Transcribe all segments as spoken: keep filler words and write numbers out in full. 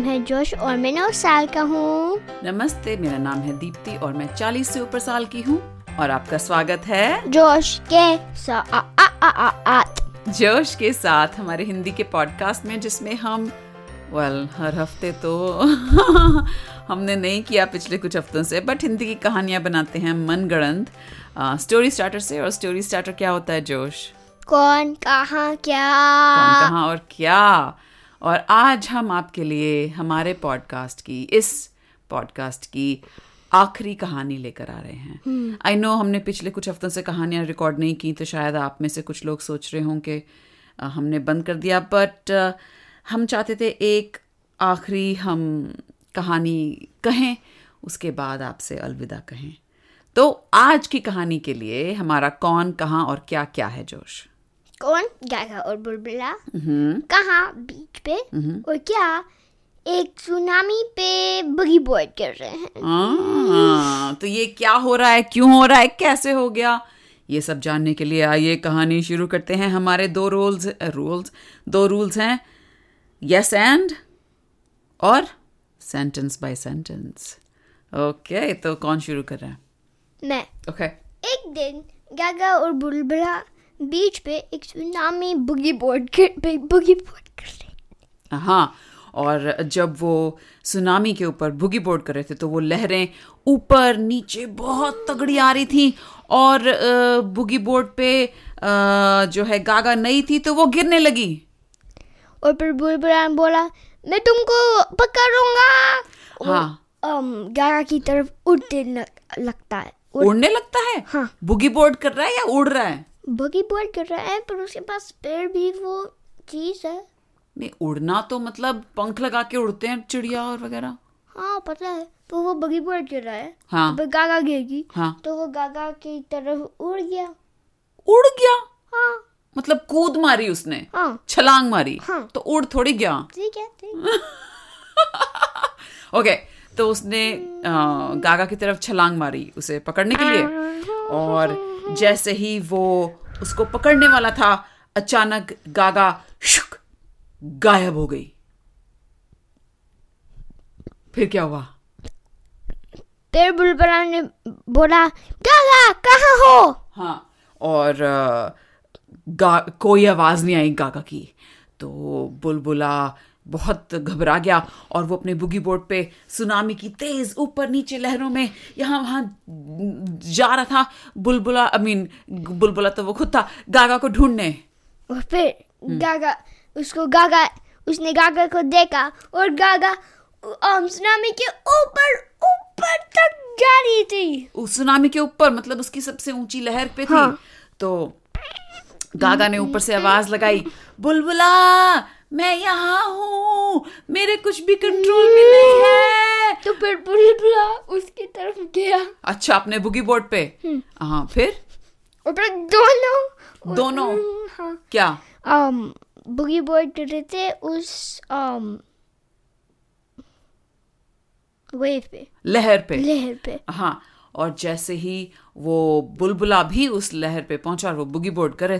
नाम है जोश और मैं नौ साल का हूँ। नमस्ते, मेरा नाम है दीप्ति और मैं चालीस से ऊपर साल की हूँ और आपका स्वागत है जोश के साथ। जोश के साथ हमारे हिंदी के पॉडकास्ट में, जिसमें हम वेल well, हर हफ्ते तो हमने नहीं किया पिछले कुछ हफ्तों से, बट हिंदी की कहानियाँ बनाते हैं मनगढ़ंत स्टोरी स्टार्टर से। और स्टोरी स्टार्टर क्या होता है जोश? कौन कहाँ क्या, कौन कहाँ और क्या। और आज हम आपके लिए हमारे पॉडकास्ट की, इस पॉडकास्ट की आखिरी कहानी लेकर आ रहे हैं। आई नो हमने पिछले कुछ हफ्तों से कहानियाँ रिकॉर्ड नहीं की, तो शायद आप में से कुछ लोग सोच रहे हों कि हमने बंद कर दिया, बट हम चाहते थे एक आखिरी हम कहानी कहें, उसके बाद आपसे अलविदा कहें। तो आज की कहानी के लिए हमारा कौन कहाँ और क्या क्या है जोश? कौन गागा और बुलबुला, कहाँ बीच पे, और क्या एक सुनामी पे बगी बोर्ड कर रहे हैं। तो ये क्या हो रहा है, क्यों हो रहा है, कैसे हो गया, ये सब जानने के लिए आइए कहानी शुरू करते हैं। हमारे दो रूल्स रूल्स दो रूल्स हैं, यस एंड और सेंटेंस बाय सेंटेंस। ओके, तो कौन शुरू कर रहा है? मैं। Okay okay. एक दिन गागा और बुलबुला बीच पे एक सुनामी बुगी बोर्ड पे बुगी बोर्ड कर रहे। हाँ, और जब वो सुनामी के ऊपर बुगी बोर्ड कर रहे थे तो वो लहरें ऊपर नीचे बहुत तगड़ी आ रही थी, और बुगी बोर्ड पे जो है गागा नहीं थी तो वो गिरने लगी। और फिर बुलबुला ने बोला, मैं तुमको पकड़ूंगा। हाँ, गागा की तरफ उड़ते लगता है। उड़ने लगता है? हाँ। बुगी बोर्ड कर रहा है या उड़ रहा है? बुगी बोर्ड कर रहा है, पर उसके पास पैर भी वो चीज है। नहीं, उड़ना तो मतलब पंख लगा के उड़ते हैं चिड़िया और वगैरह। हाँ पता है, तो वो बुगी बोर्ड कर रहा है। हाँ। पर गागा गिरगी। हाँ। तो वो गागा की तरफ उड़ गया। उड़ गया? हाँ। मतलब कूद मारी उसने। हाँ। छलांग मारी। हाँ। तो उड़ थोड़ी गया। ठीक है, ठीक। ओके, तो उसने गागा की तरफ छलांग मारी उसे पकड़ने के लिए, और जैसे ही वो उसको पकड़ने वाला था, अचानक गागा शुक गायब हो गई। फिर क्या हुआ? फिर बुलबुला ने बोला, गागा कहाँ हो? हाँ, और गा, कोई आवाज नहीं आई गागा की। तो बुलबुला बहुत घबरा गया और वो अपने बुगी बोर्ड पे सुनामी की तेज ऊपर नीचे लहरों में यहाँ वहाँ जा रहा था। बुलबुला आई मीन बुलबुला तो वो खुद था गागा को ढूंढने। और फिर गागा उसको गागा उसने गागा को देखा और गागा सुनामी के ऊपर ऊपर तक जा रही थी। उस सुनामी के ऊपर मतलब उसकी सबसे ऊंची लहर पे थी। हाँ। तो गागा ने ऊपर से आवाज लगाई, बुलबुला मैं यहाँ हूँ, मेरे कुछ भी कंट्रोल में नहीं है। तो फिर बुलबुला उसकी तरफ गया। अच्छा, अपने बुगी बोर्ड पे। हाँ, फिर और फिर दोनों दोनों हाँ, क्या um, बुगी बोर्ड कर रहे थे उस um, वेव पे, लहर पे लहर पे हाँ। और जैसे ही वो बुलबुला भी उस लहर पे पहुंचा और वो बुगी बोर्ड कर रहे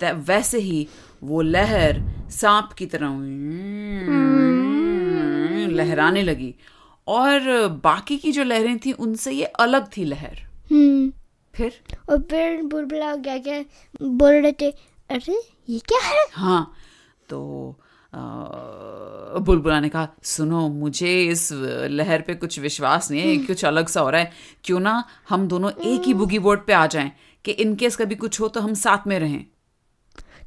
थे, वैसे ही वो लहर सांप की तरह लहराने लगी, और बाकी की जो लहरें थी उनसे ये अलग थी लहर। फिर और फिर बुलबुला क्या क्या बोल रहे थे, अरे ये क्या है? हाँ, तो बुलबुला ने कहा, सुनो मुझे इस लहर पे कुछ विश्वास नहीं है, कुछ अलग सा हो रहा है, क्यों ना हम दोनों एक ही बुगी बोर्ड पे आ जाएं कि इनकेस कभी कुछ हो तो हम साथ में रहें।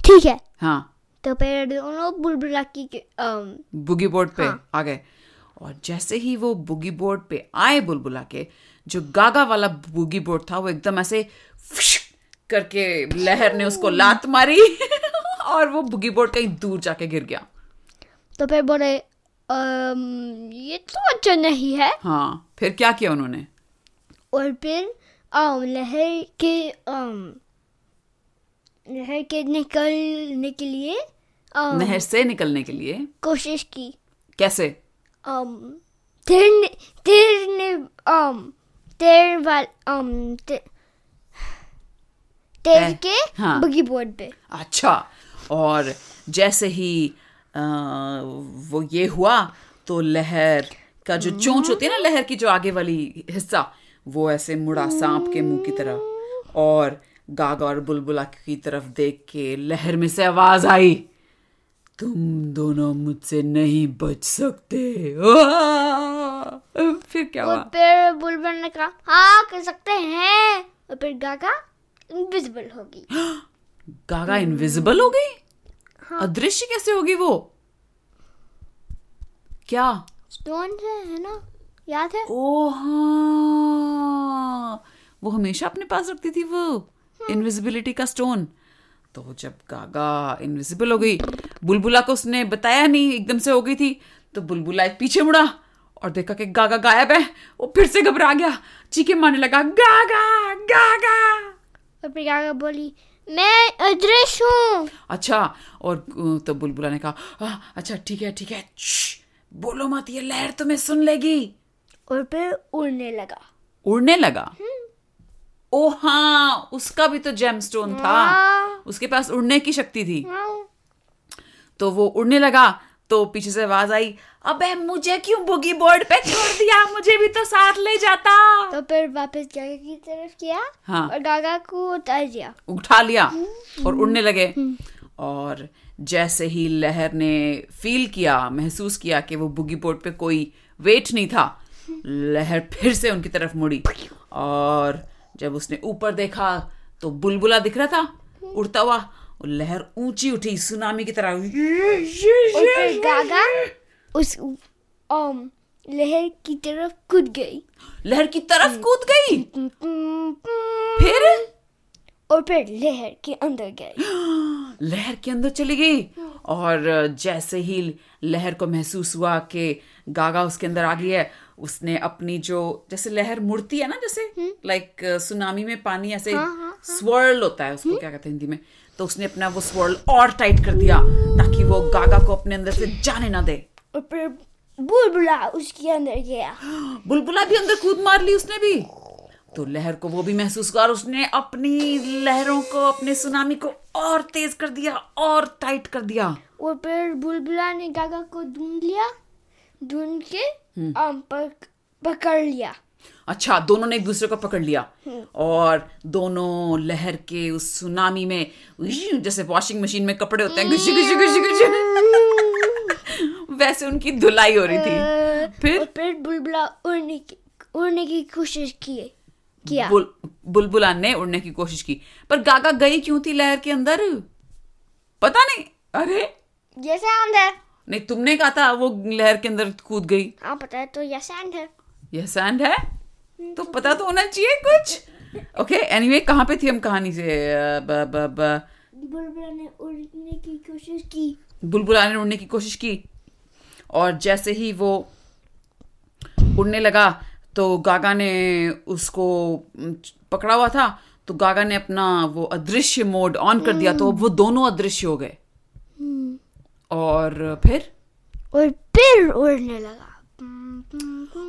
ठीक है। हाँ, तो फिर दोनों बुलबुला की बुगी बोर्ड पे हाँ। आ गए, और जैसे ही वो बुगी बोर्ड पे आए बुलबुला के जो गागा वाला बुगी बोर्ड था वो एकदम ऐसे करके लहर ने उसको लात मारी और वो बुगी बोर्ड कहीं दूर जाके गिर गया। तो फिर बोले, ये तो अच्छा नहीं है। हाँ, फिर क्या किया उन्होंने? और फिर लहर के नहर के निकलने के लिए um, नहर से निकलने के लिए कोशिश की। कैसे? um, तैरने तैरने um, तैर वाल um, तैर, तैर के हाँ। बगी बोर्ड पे। अच्छा, और जैसे ही आ, वो ये हुआ तो लहर का जो चोंच होती है ना, लहर की जो आगे वाली हिस्सा, वो ऐसे मुड़ा सांप के मुंह की तरफ, और गागा और बुलबुला की तरफ देख के लहर में से आवाज आई, तुम दोनों मुझसे नहीं बच सकते। फिर क्या हुआ? फिर बुलबुल ने कहा हाँ कर सकते हैं, और फिर गागा इनविजिबल हो गई। गागा इनविजिबल हो गई? हाँ। अदृश्य कैसे होगी वो? क्या स्टोन है ना, याद है? ओ हाँ, वो हमेशा अपने पास रखती थी वो इनविजिबिलिटी का स्टोन। तो जब गागा इनविजिबल हो गई, बुलबुला को उसने बताया नहीं, एकदम से हो गई थी, तो बुलबुला पीछे मुड़ा और देखा कि गागा गायब है। वो फिर से घबरा गया, चीखे मारने लगा गागा गागा, और फिर गागा बोली मैं अदृश्य हूँ। अच्छा, और तो बुलबुला ने कहा अच्छा ठीक है ठीक है, बोलो मत, ये लहर तुम्हें सुन लेगी। और फिर उड़ने लगा। उड़ने लगा? ओ हाँ, उसका भी तो जेम स्टोन था, उसके पास उड़ने की शक्ति थी। तो वो उड़ने लगा, तो पीछे से आवाज आई, अबे मुझे क्यों बुगी बोर्ड पे छोड़ दिया, मुझे भी तो साथ ले जाता। तो फिर वापस गागा की तरफ किया, हाँ, और गागा को उतार दिया, उठा लिया और उड़ने लगे। और जैसे ही लहर ने फील किया, महसूस किया कि वो बुगी बोर्ड पे कोई वेट नहीं था, लहर फिर से उनकी तरफ मुड़ी, और जब उसने ऊपर देखा तो बुलबुला दिख रहा था उड़ता हुआ, और लहर ऊंची उठी सुनामी की तरह। और फिर गागा उस ओम लहर की तरफ कूद गई। लहर की तरफ कूद गई? फिर? और फिर लहर के अंदर गई, लहर के अंदर चली गई। और जैसे ही लहर को महसूस हुआ कि गागा उसके अंदर आ गई है, उसने अपनी जो, जैसे लहर मुड़ती है ना, जैसे लाइक सुनामी में पानी ऐसे हाँ, हाँ, हाँ. स्वर्ल होता है, उसको क्या कहते हैं हिंदी में, तो उसने अपना वो स्वर्ल और टाइट कर दिया ताकि वो गागा को अपने अंदर से जाने ना दे। और फिर बुलबुला उसके अंदर गया, बुलबुला भी अंदर कूद मार ली उसने भी। तो लहर को वो भी महसूस हुआ, और उसने अपनी लहरों को, अपने सुनामी को और तेज कर दिया और टाइट कर दिया। और फिर बुलबुला ने गागा को ढूंढ लिया, ढूंढ के आम पर पकड़ लिया। अच्छा, दोनों ने एक दूसरे को पकड़ लिया, और दोनों लहर के उस सुनामी में, जैसे वॉशिंग मशीन में कपड़े होते हैं गुशी गुशी गुशी गुशी, वैसे उनकी धुलाई हो रही थी। फिर फिर बुलबुला उड़ने की उड़ने की कोशिश किए किया बुल, बुलबुला ने उड़ने की कोशिश की, पर गागा गई क्यों थी लहर के अंदर? पता नहीं। अरे जैसे आंध है, नहीं तुमने कहा था वो लहर के अंदर कूद गई। हाँ पता है, तो यह सैंड है, यह सैंड है, तो पता तो होना चाहिए कुछ। ओके एनीवे, कहाँ पे थी हम कहानी से? बुलबुला ने उड़ने की कोशिश की, बुलबुला ने उड़ने की कोशिश की, और जैसे ही वो उड़ने लगा तो गागा ने उसको पकड़ा हुआ था, तो गागा ने अपना वो अदृश्य मोड ऑन कर दिया, तो वो दोनों अदृश्य हो गए। और फिर और फिर उड़ने लगा,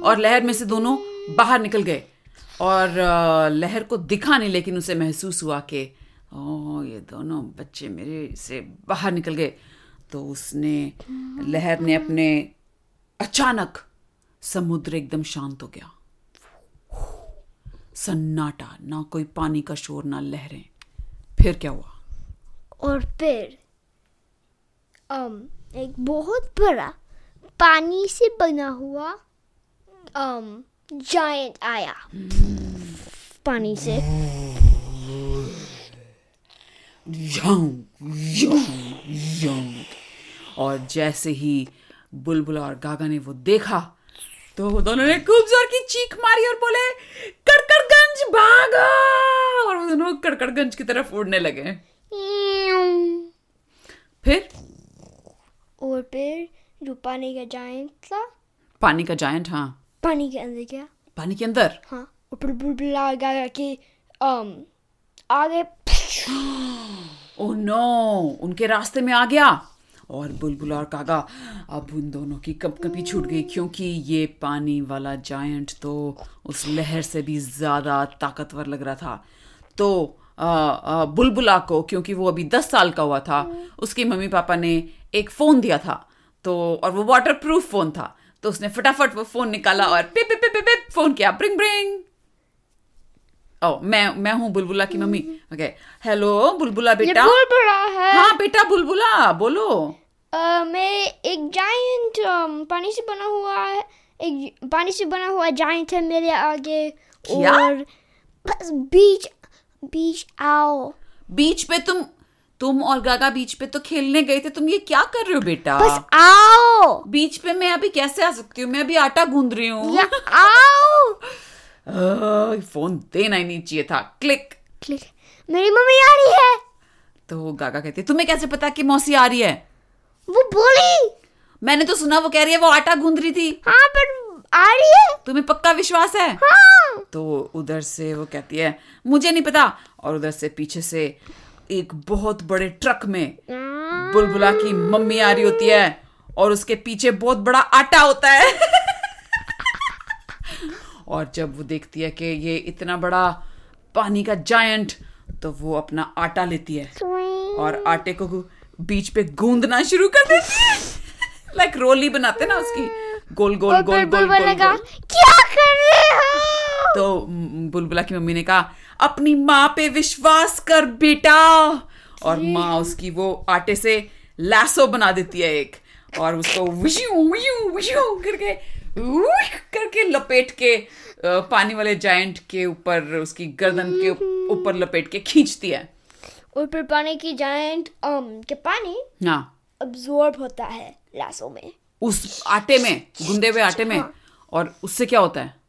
और लहर में से दोनों बाहर निकल गए। और लहर को दिखा नहीं, लेकिन उसे महसूस हुआ कि ओ ये दोनों बच्चे मेरे से बाहर निकल गए। तो उसने, लहर ने अपने, अचानक समुद्र एकदम शांत हो गया, सन्नाटा, ना कोई पानी का शोर ना लहरें। फिर क्या हुआ? और फिर Um, एक बहुत बड़ा पानी से बना हुआ um, giant आया पानी से, यंग, यंग, यंग। और जैसे ही बुलबुला और गागा ने वो देखा, तो दोनों ने खूब जोर की चीख मारी और बोले कड़कड़गंज भागो, और वो दोनों कड़कड़गंज की तरफ उड़ने लगे। फिर और फिर जो पानी का जायंट था, पानी का जायंट, हाँ, पानी के अंदर गया, पानी के अंदर, हाँ, और फिर बुलबुला गागा के um, आगे, ओह नो, उनके रास्ते में आ गया। और बुलबुला और गागा, अब उन दोनों की कंपकपी छूट गई, क्योंकि ये पानी वाला जायंट तो उस लहर से भी ज्यादा ताकतवर लग रहा था। तो बुलबुला को, क्योंकि वो अभी दस साल का हुआ था, उसके मम्मी पापा ने एक फ़ोन दिया था, तो और वो वाटरप्रूफ फ़ोन था, तो उसने फटाफट वो फोन निकाला और पिप पिप पिप पिप फोन किया, ब्रिंग ब्रिंग। ओ मैं मैं हूँ बुलबुला की मम्मी। ओके, हेलो बुलबुला बेटा। बुलबुला है। हाँ बेटा बुलबुला बोलो। uh, मैं एक जायंट um, पानी से बना हुआ एक पानी से बना हुआ जायंट है मेरे आगे क्या? और बस बीच बीच आओ। बीच पे तुम तुम और गागा बीच पे तो खेलने गए थे, तुम ये क्या कर रहे हो बेटा? बस आओ। बीच पे मैं अभी कैसे आ सकती हूँ? मैं अभी आटा गूंद रही हूँ। आओ। फोन देना ही नहीं चाहिए था। Click click. मेरी मम्मी आ रही है। तो गागा कहती है तुम्हें कैसे पता कि मौसी आ रही है? वो बोली, मैंने तो सुना वो कह रही है वो आटा गूंद रही थी। हाँ पर आ रही है, तुम्हें पक्का विश्वास है? हाँ। तो उधर से वो कहती है मुझे नहीं पता, और उधर से पीछे से एक बहुत बड़े ट्रक में बुलबुला की मम्मी आ रही होती है और उसके पीछे बहुत बड़ा आटा होता है। और जब वो देखती है कि ये इतना बड़ा पानी का जायंट, तो वो अपना आटा लेती है और आटे को बीच पे गूंदना शुरू कर देती है। लाइक रोली बनाते ना उसकी, गोल गोल गोल गोल गोल। क्या कर रहे हो? तो बुलबुला की मम्मी ने कहा अपनी माँ पे विश्वास कर बेटा, और माँ उसकी वो आटे से लैसो बना देती है एक, और उसको विशू विशू विशू करके करके लपेट के पानी वाले जायंट के ऊपर, उसकी गर्दन के ऊपर लपेट के खींचती है। और फिर पानी की जायंट के पानी ना अब्सॉर्ब होता है लैसो में, उस आटे में, गुंदे हुए आटे में। और उससे क्या होता है?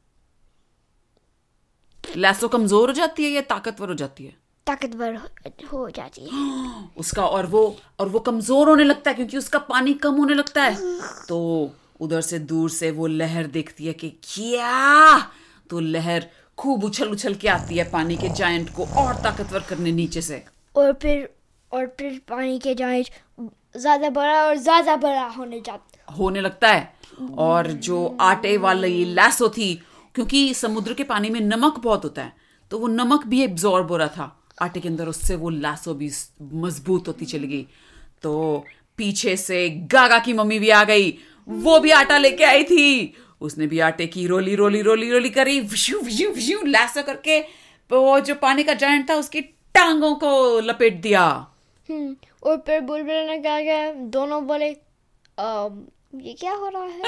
लैसो कमजोर हो जाती है या ताकतवर हो जाती है? ताकतवर हो जाती है उसका, और वो और वो कमजोर होने लगता है क्योंकि उसका पानी कम होने लगता है। तो उधर से दूर से वो लहर देखती है कि क्या, तो लहर खूब उछल उछल के आती है पानी के जायंट को और ताकतवर करने नीचे से, और फिर और फिर पानी के जायंट ज्यादा बड़ा और ज्यादा बड़ा होने जाता होने लगता है। और जो आटे वाली लैसो थी, क्योंकि समुद्र के पानी में नमक बहुत होता है, तो वो नमक भी एब्जॉर्ब हो रहा था आटे के अंदर, उससे वो लासो भी मजबूत होती चली गई। तो पीछे से गागा की मम्मी भी आ गई, वो भी आटा लेके आई थी, उसने भी आटे की रोली रोली रोली रोली करी, विशु विशु विशु लासो करके वो जो पानी का जायंट था उसकी टांगों को लपेट दिया। और फिर बुलबुला ने गागा दोनों बोले ये क्या हो रहा है?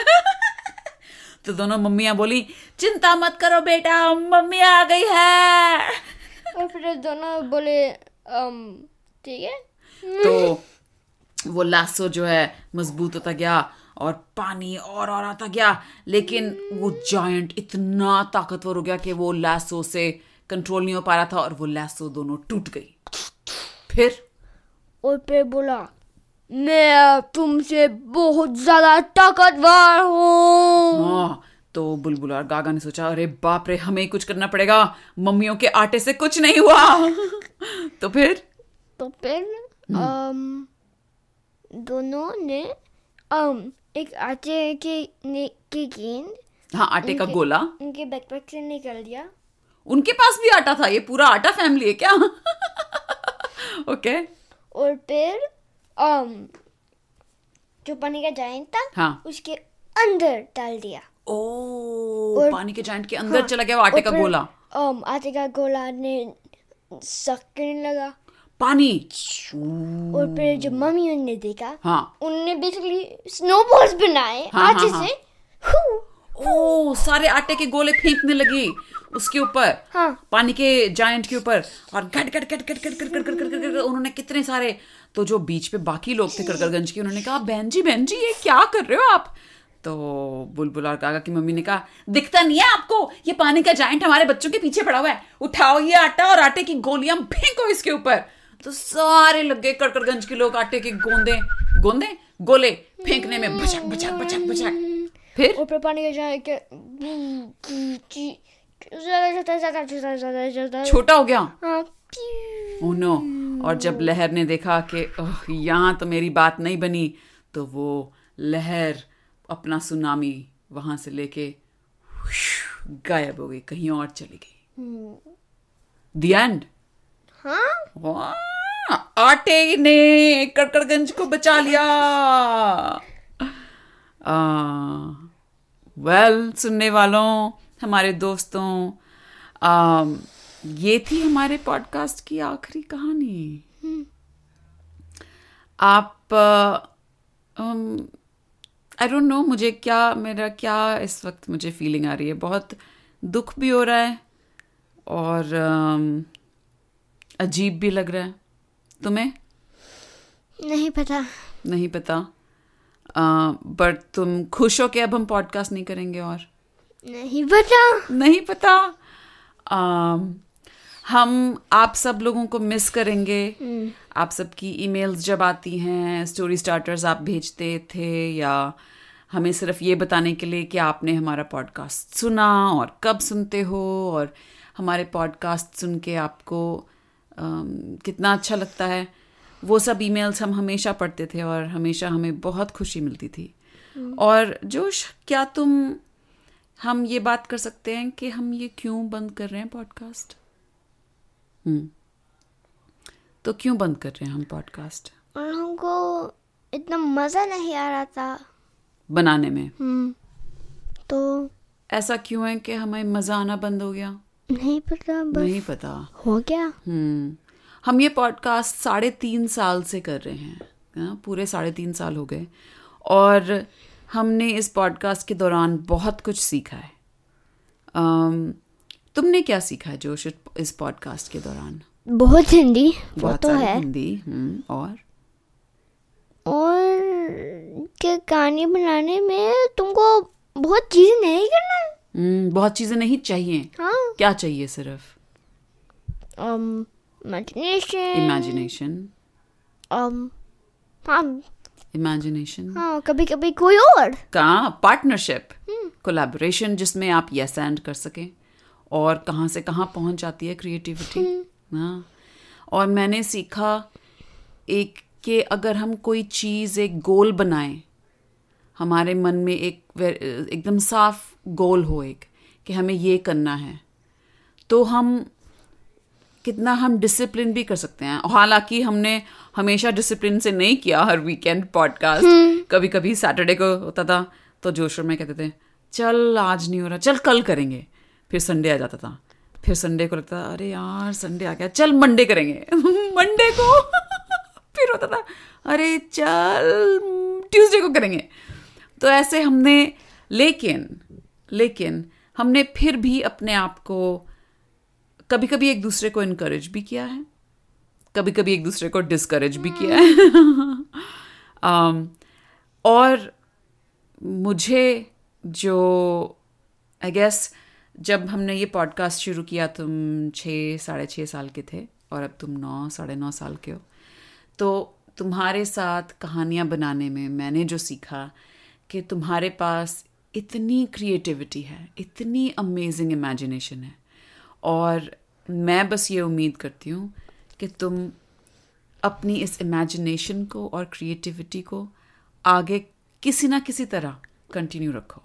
तो दोनों मम्मियां बोली चिंता मत करो बेटा, मम्मी आ गई है। और फिर दोनों बोले ठीक है। तो वो लासो जो है मजबूत होता गया और पानी और और आता गया, लेकिन वो जायंट इतना ताकतवर हो गया कि वो लासो से कंट्रोल नहीं हो पा रहा था और वो लासो दोनों टूट गई। फिर और फिर बोला मैं तुमसे बहुत ज्यादा ताकतवर हूँ। तो बुलबुला और गागा ने सोचा अरे बाप रे, हमें कुछ करना पड़ेगा, मम्मियों के आटे से कुछ नहीं हुआ। तो फिर तो फिर अम, दोनों ने अम, एक आटे के की गेंद, हाँ आटे का गोला उनके बैकपैक से निकाल दिया। उनके पास भी आटा था, ये पूरा आटा फैमिली है क्या? ओके। और फिर Um, जो पानी का जायंट था, हाँ, उसके अंदर डाल दिया। ओ, और पानी के जायंट के अंदर, हाँ, चला गया आटे का गोला। um, आटे का गोला ने सक्कन लगा पानी, और फिर जो मम्मी ने देखा, हाँ, उनने बेसिकली स्नोबॉल्स बनाए, हाँ, आटे, हाँ, से, हाँ, ओ, सारे आटे के गोले फेंकने लगी उसके ऊपर, हाँ, पानी के जायंट के ऊपर, और गट गट गट गट गट गट गट गट उन्होंने कितने सारे। तो जो बीच पे बाकी लोग थे करकरगंज के, उन्होंने कहा बहन जी बहन जी ये क्या कर रहे हो आप? तो बुलबुला और गागा की मम्मी ने कहा दिखता नहीं है आपको, ये पानी का जायंट हमारे बच्चों के पीछे पड़ा हुआ है, उठाओ ये आटा और आटे की गोलियां फेंको इसके ऊपर। तो सारे लग गए करकरगंज के लोग आटे के गोंदे गोंदे गोले फेंकने में, भचक भचक भचक भचक। फिर ऊपर पानी का जायंट छोटा हो गया। Oh no. और जब लहर ने देखा कि यहाँ तो मेरी बात नहीं बनी, तो वो लहर अपना सुनामी वहां से लेके गायब हो गई, कहीं और चली गई। The end. हाँ? आटे ने करकरगंज को बचा लिया। आ, वेल well, सुनने वालों, हमारे दोस्तों, आम, ये थी हमारे पॉडकास्ट की आखिरी कहानी. hmm. आप आई डोंट नो मुझे क्या मेरा क्या इस वक्त मुझे फीलिंग आ रही है. बहुत दुख भी हो रहा है और आम, अजीब भी लग रहा है. तुम्हें नहीं पता नहीं पता बट uh, तुम खुश हो कि अब हम पॉडकास्ट नहीं करेंगे? और नहीं पता नहीं पता uh, हम आप सब लोगों को मिस करेंगे. mm. आप सबकी ईमेल्स जब आती हैं, स्टोरी स्टार्टर्स आप भेजते थे या हमें सिर्फ ये बताने के लिए कि आपने हमारा पॉडकास्ट सुना और कब सुनते हो, और हमारे पॉडकास्ट सुन के आपको uh, कितना अच्छा लगता है. वो सब ईमेल्स हम हमेशा पढ़ते थे और हमेशा हमें बहुत खुशी मिलती थी. hmm. और जोश, क्या तुम हम ये बात कर सकते हैं कि हम ये क्यों बंद कर रहे हैं पॉडकास्ट? हम्म तो क्यों बंद कर रहे हैं हम पॉडकास्ट? और हमको इतना मज़ा नहीं आ रहा था बनाने में. hmm. तो ऐसा क्यों है कि हमें मज़ा आना बंद हो गया? नहीं पता नहीं पता हो गया. हम्म हम ये पॉडकास्ट साढ़े तीन साल से कर रहे हैं, पूरे साढ़े तीन साल हो गए, और हमने इस पॉडकास्ट के दौरान बहुत कुछ सीखा है. um, तुमने क्या सीखा है जोश इस पॉडकास्ट के दौरान? बहुत हिंदी बहुत तो है हिंदी. और और के कहानी बनाने में तुमको बहुत चीज़ें नहीं करना. हम्म बहुत चीज़ें नहीं चाहिए. हाँ? क्या चाहिए? सिर्फ um, Imagination. Imagination. Um, हाँ. Imagination. हाँ, कभी कभी कोई और कहाँ पार्टनरशिप, कोलैबोरेशन, जिसमें आप यस एंड कर सकें, और कहाँ से कहाँ पहुँच जाती है क्रिएटिविटी. हाँ, और मैंने सीखा एक कि अगर हम कोई चीज़ एक गोल बनाएं, हमारे मन में एक एकदम साफ गोल हो एक कि हमें ये करना है, तो हम कितना हम डिसिप्लिन भी कर सकते हैं. हालांकि हमने हमेशा डिसिप्लिन से नहीं किया. हर वीकेंड पॉडकास्ट, कभी कभी सैटरडे को होता था तो जोश में कहते थे चल आज नहीं हो रहा, चल कल करेंगे. फिर संडे आ जाता था, फिर संडे को लगता था अरे यार संडे आ गया, चल मंडे करेंगे. मंडे को फिर होता था अरे चल ट्यूसडे को करेंगे. तो ऐसे हमने लेकिन लेकिन हमने फिर भी अपने आप को कभी कभी एक दूसरे को इनकरेज भी किया है, कभी कभी एक दूसरे को डिस्करेज भी किया है. um, और मुझे जो आई गेस जब हमने ये पॉडकास्ट शुरू किया तुम छः साढ़े छः साल के थे और अब तुम नौ साढ़े नौ साल के हो, तो तुम्हारे साथ कहानियाँ बनाने में मैंने जो सीखा कि तुम्हारे पास इतनी क्रिएटिविटी है, इतनी अमेजिंग इमेजिनेशन है, और मैं बस ये उम्मीद करती हूँ कि तुम अपनी इस इमेजिनेशन को और क्रिएटिविटी को आगे किसी ना किसी तरह कंटिन्यू रखो.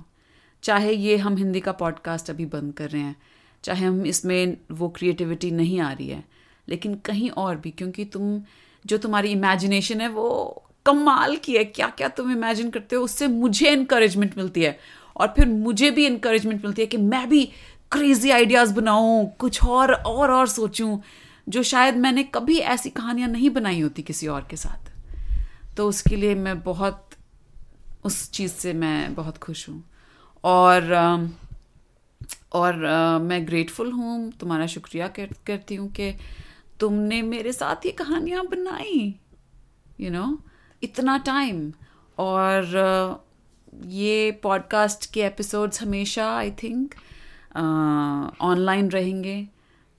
चाहे ये हम हिंदी का पॉडकास्ट अभी बंद कर रहे हैं, चाहे हम इसमें वो क्रिएटिविटी नहीं आ रही है, लेकिन कहीं और भी, क्योंकि तुम जो तुम्हारी इमेजिनेशन है वो कमाल की है. क्या क्या तुम इमेजिन करते हो, उससे मुझे इनकरेजमेंट मिलती है और फिर मुझे भी इनकरेजमेंट मिलती है कि मैं भी क्रेजी आइडियाज़ बनाऊं, कुछ और और और सोचूं, जो शायद मैंने कभी ऐसी कहानियाँ नहीं बनाई होती किसी और के साथ. तो उसके लिए मैं बहुत उस चीज़ से मैं बहुत खुश हूँ और और मैं ग्रेटफुल हूँ, तुम्हारा शुक्रिया कर, करती हूँ कि तुमने मेरे साथ ये कहानियाँ बनाई, यू नो, इतना टाइम. और ये पॉडकास्ट के एपिसोड्स हमेशा आई थिंक ऑनलाइन uh, रहेंगे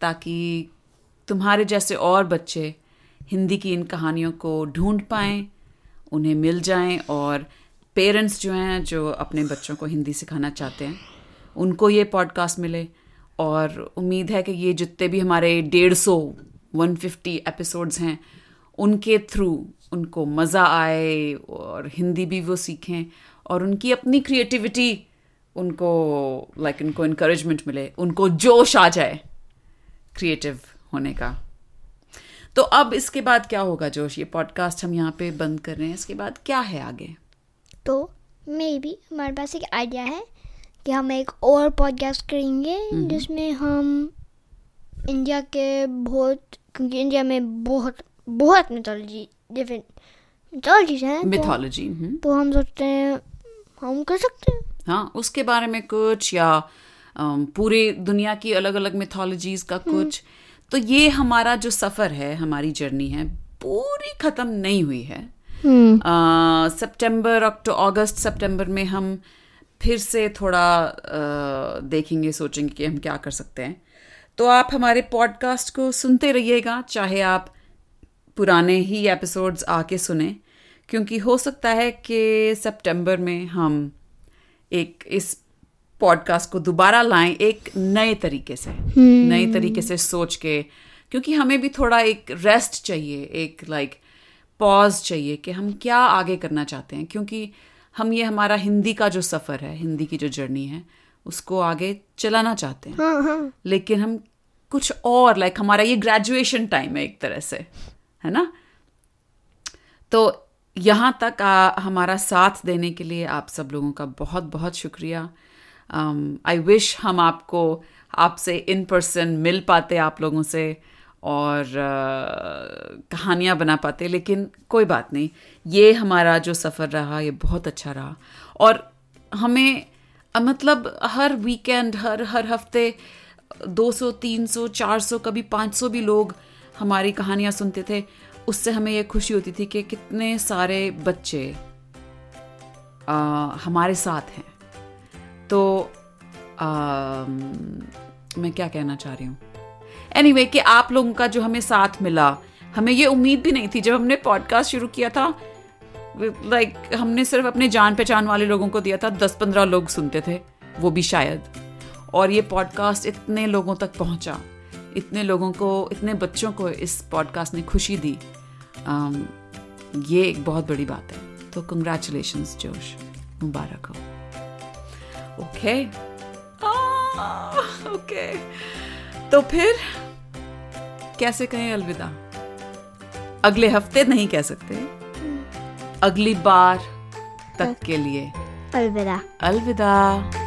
ताकि तुम्हारे जैसे और बच्चे हिंदी की इन कहानियों को ढूंढ पाएँ, उन्हें मिल जाएं, और पेरेंट्स जो हैं जो अपने बच्चों को हिंदी सिखाना चाहते हैं उनको ये पॉडकास्ट मिले. और उम्मीद है कि ये जितने भी हमारे डेढ़ सौ वन फिफ्टी एपिसोड्स हैं उनके थ्रू उनको मज़ा आए और हिंदी भी वो सीखें और उनकी अपनी क्रिएटिविटी उनको लाइक like, उनको इनकरेजमेंट मिले, उनको जोश आ जाए क्रिएटिव होने का. तो अब इसके बाद क्या होगा जोश? ये पॉडकास्ट हम यहाँ पे बंद कर रहे हैं, इसके बाद क्या है आगे? तो मे बी हमारे पास एक आइडिया है कि हम एक और पॉडकास्ट करेंगे जिसमें हम इंडिया के बहुत, क्योंकि इंडिया में बहुत बहुत मिथोलॉजी डिफरेंट मिथोलॉजीज हैं, मिथोलॉजी तो, तो हम सोचते हैं हम कर सकते हैं हाँ उसके बारे में कुछ, या पूरी दुनिया की अलग अलग मिथोलॉजीज का कुछ। तो ये हमारा जो सफ़र है, हमारी जर्नी है, पूरी ख़त्म नहीं हुई है। सितंबर अक्टूबर अगस्त सितंबर में हम फिर से थोड़ा uh, देखेंगे, सोचेंगे कि हम क्या कर सकते हैं। तो आप हमारे पॉडकास्ट को सुनते रहिएगा, चाहे आप पुराने ही एपिसोड्स आके सुने, क्योंकि हो सकता है कि सितंबर में हम एक इस पॉडकास्ट को दोबारा लाएं एक नए तरीके से, नए तरीके से सोच के, क्योंकि हमें भी थोड़ा एक रेस्ट चाहिए, एक लाइक पॉज चाहिए कि हम क्या आगे करना चाहते हैं, क्योंकि हम ये हमारा हिंदी का जो सफ़र है, हिंदी की जो जर्नी है, उसको आगे चलाना चाहते हैं। हाँ, हाँ। लेकिन हम कुछ और लाइक हमारा ये ग्रेजुएशन टाइम है एक तरह से, है ना। तो यहाँ तक आ, हमारा साथ देने के लिए आप सब लोगों का बहुत बहुत शुक्रिया। आई um, विश हम आपको आपसे इन पर्सन मिल पाते, आप लोगों से, और uh, कहानियाँ बना पाते, लेकिन कोई बात नहीं। ये हमारा जो सफ़र रहा ये बहुत अच्छा रहा, और हमें मतलब हर वीकेंड हर हर हफ्ते दो सौ तीन सौ चार सौ कभी पाँच सौ भी लोग हमारी कहानियाँ सुनते थे। उससे हमें ये खुशी होती थी कि कितने सारे बच्चे आ, हमारे साथ हैं। तो आ, मैं क्या कहना चाह रही हूँ, एनीवे anyway, कि आप लोगों का जो हमें साथ मिला, हमें ये उम्मीद भी नहीं थी। जब हमने पॉडकास्ट शुरू किया था, लाइक like, हमने सिर्फ अपने जान पहचान वाले लोगों को दिया था, दस पंद्रह लोग सुनते थे, वो भी शायद। और ये पॉडकास्ट इतने लोगों तक पहुँचा, इतने लोगों को, इतने बच्चों को इस पॉडकास्ट ने खुशी दी, आ, ये एक बहुत बड़ी बात है। तो कंग्रेचुलेशंस जोश, मुबारक हो। ओके ओके तो फिर कैसे कहें अलविदा? अगले हफ्ते नहीं कह सकते, अगली बार तक के लिए अलविदा, अलविदा।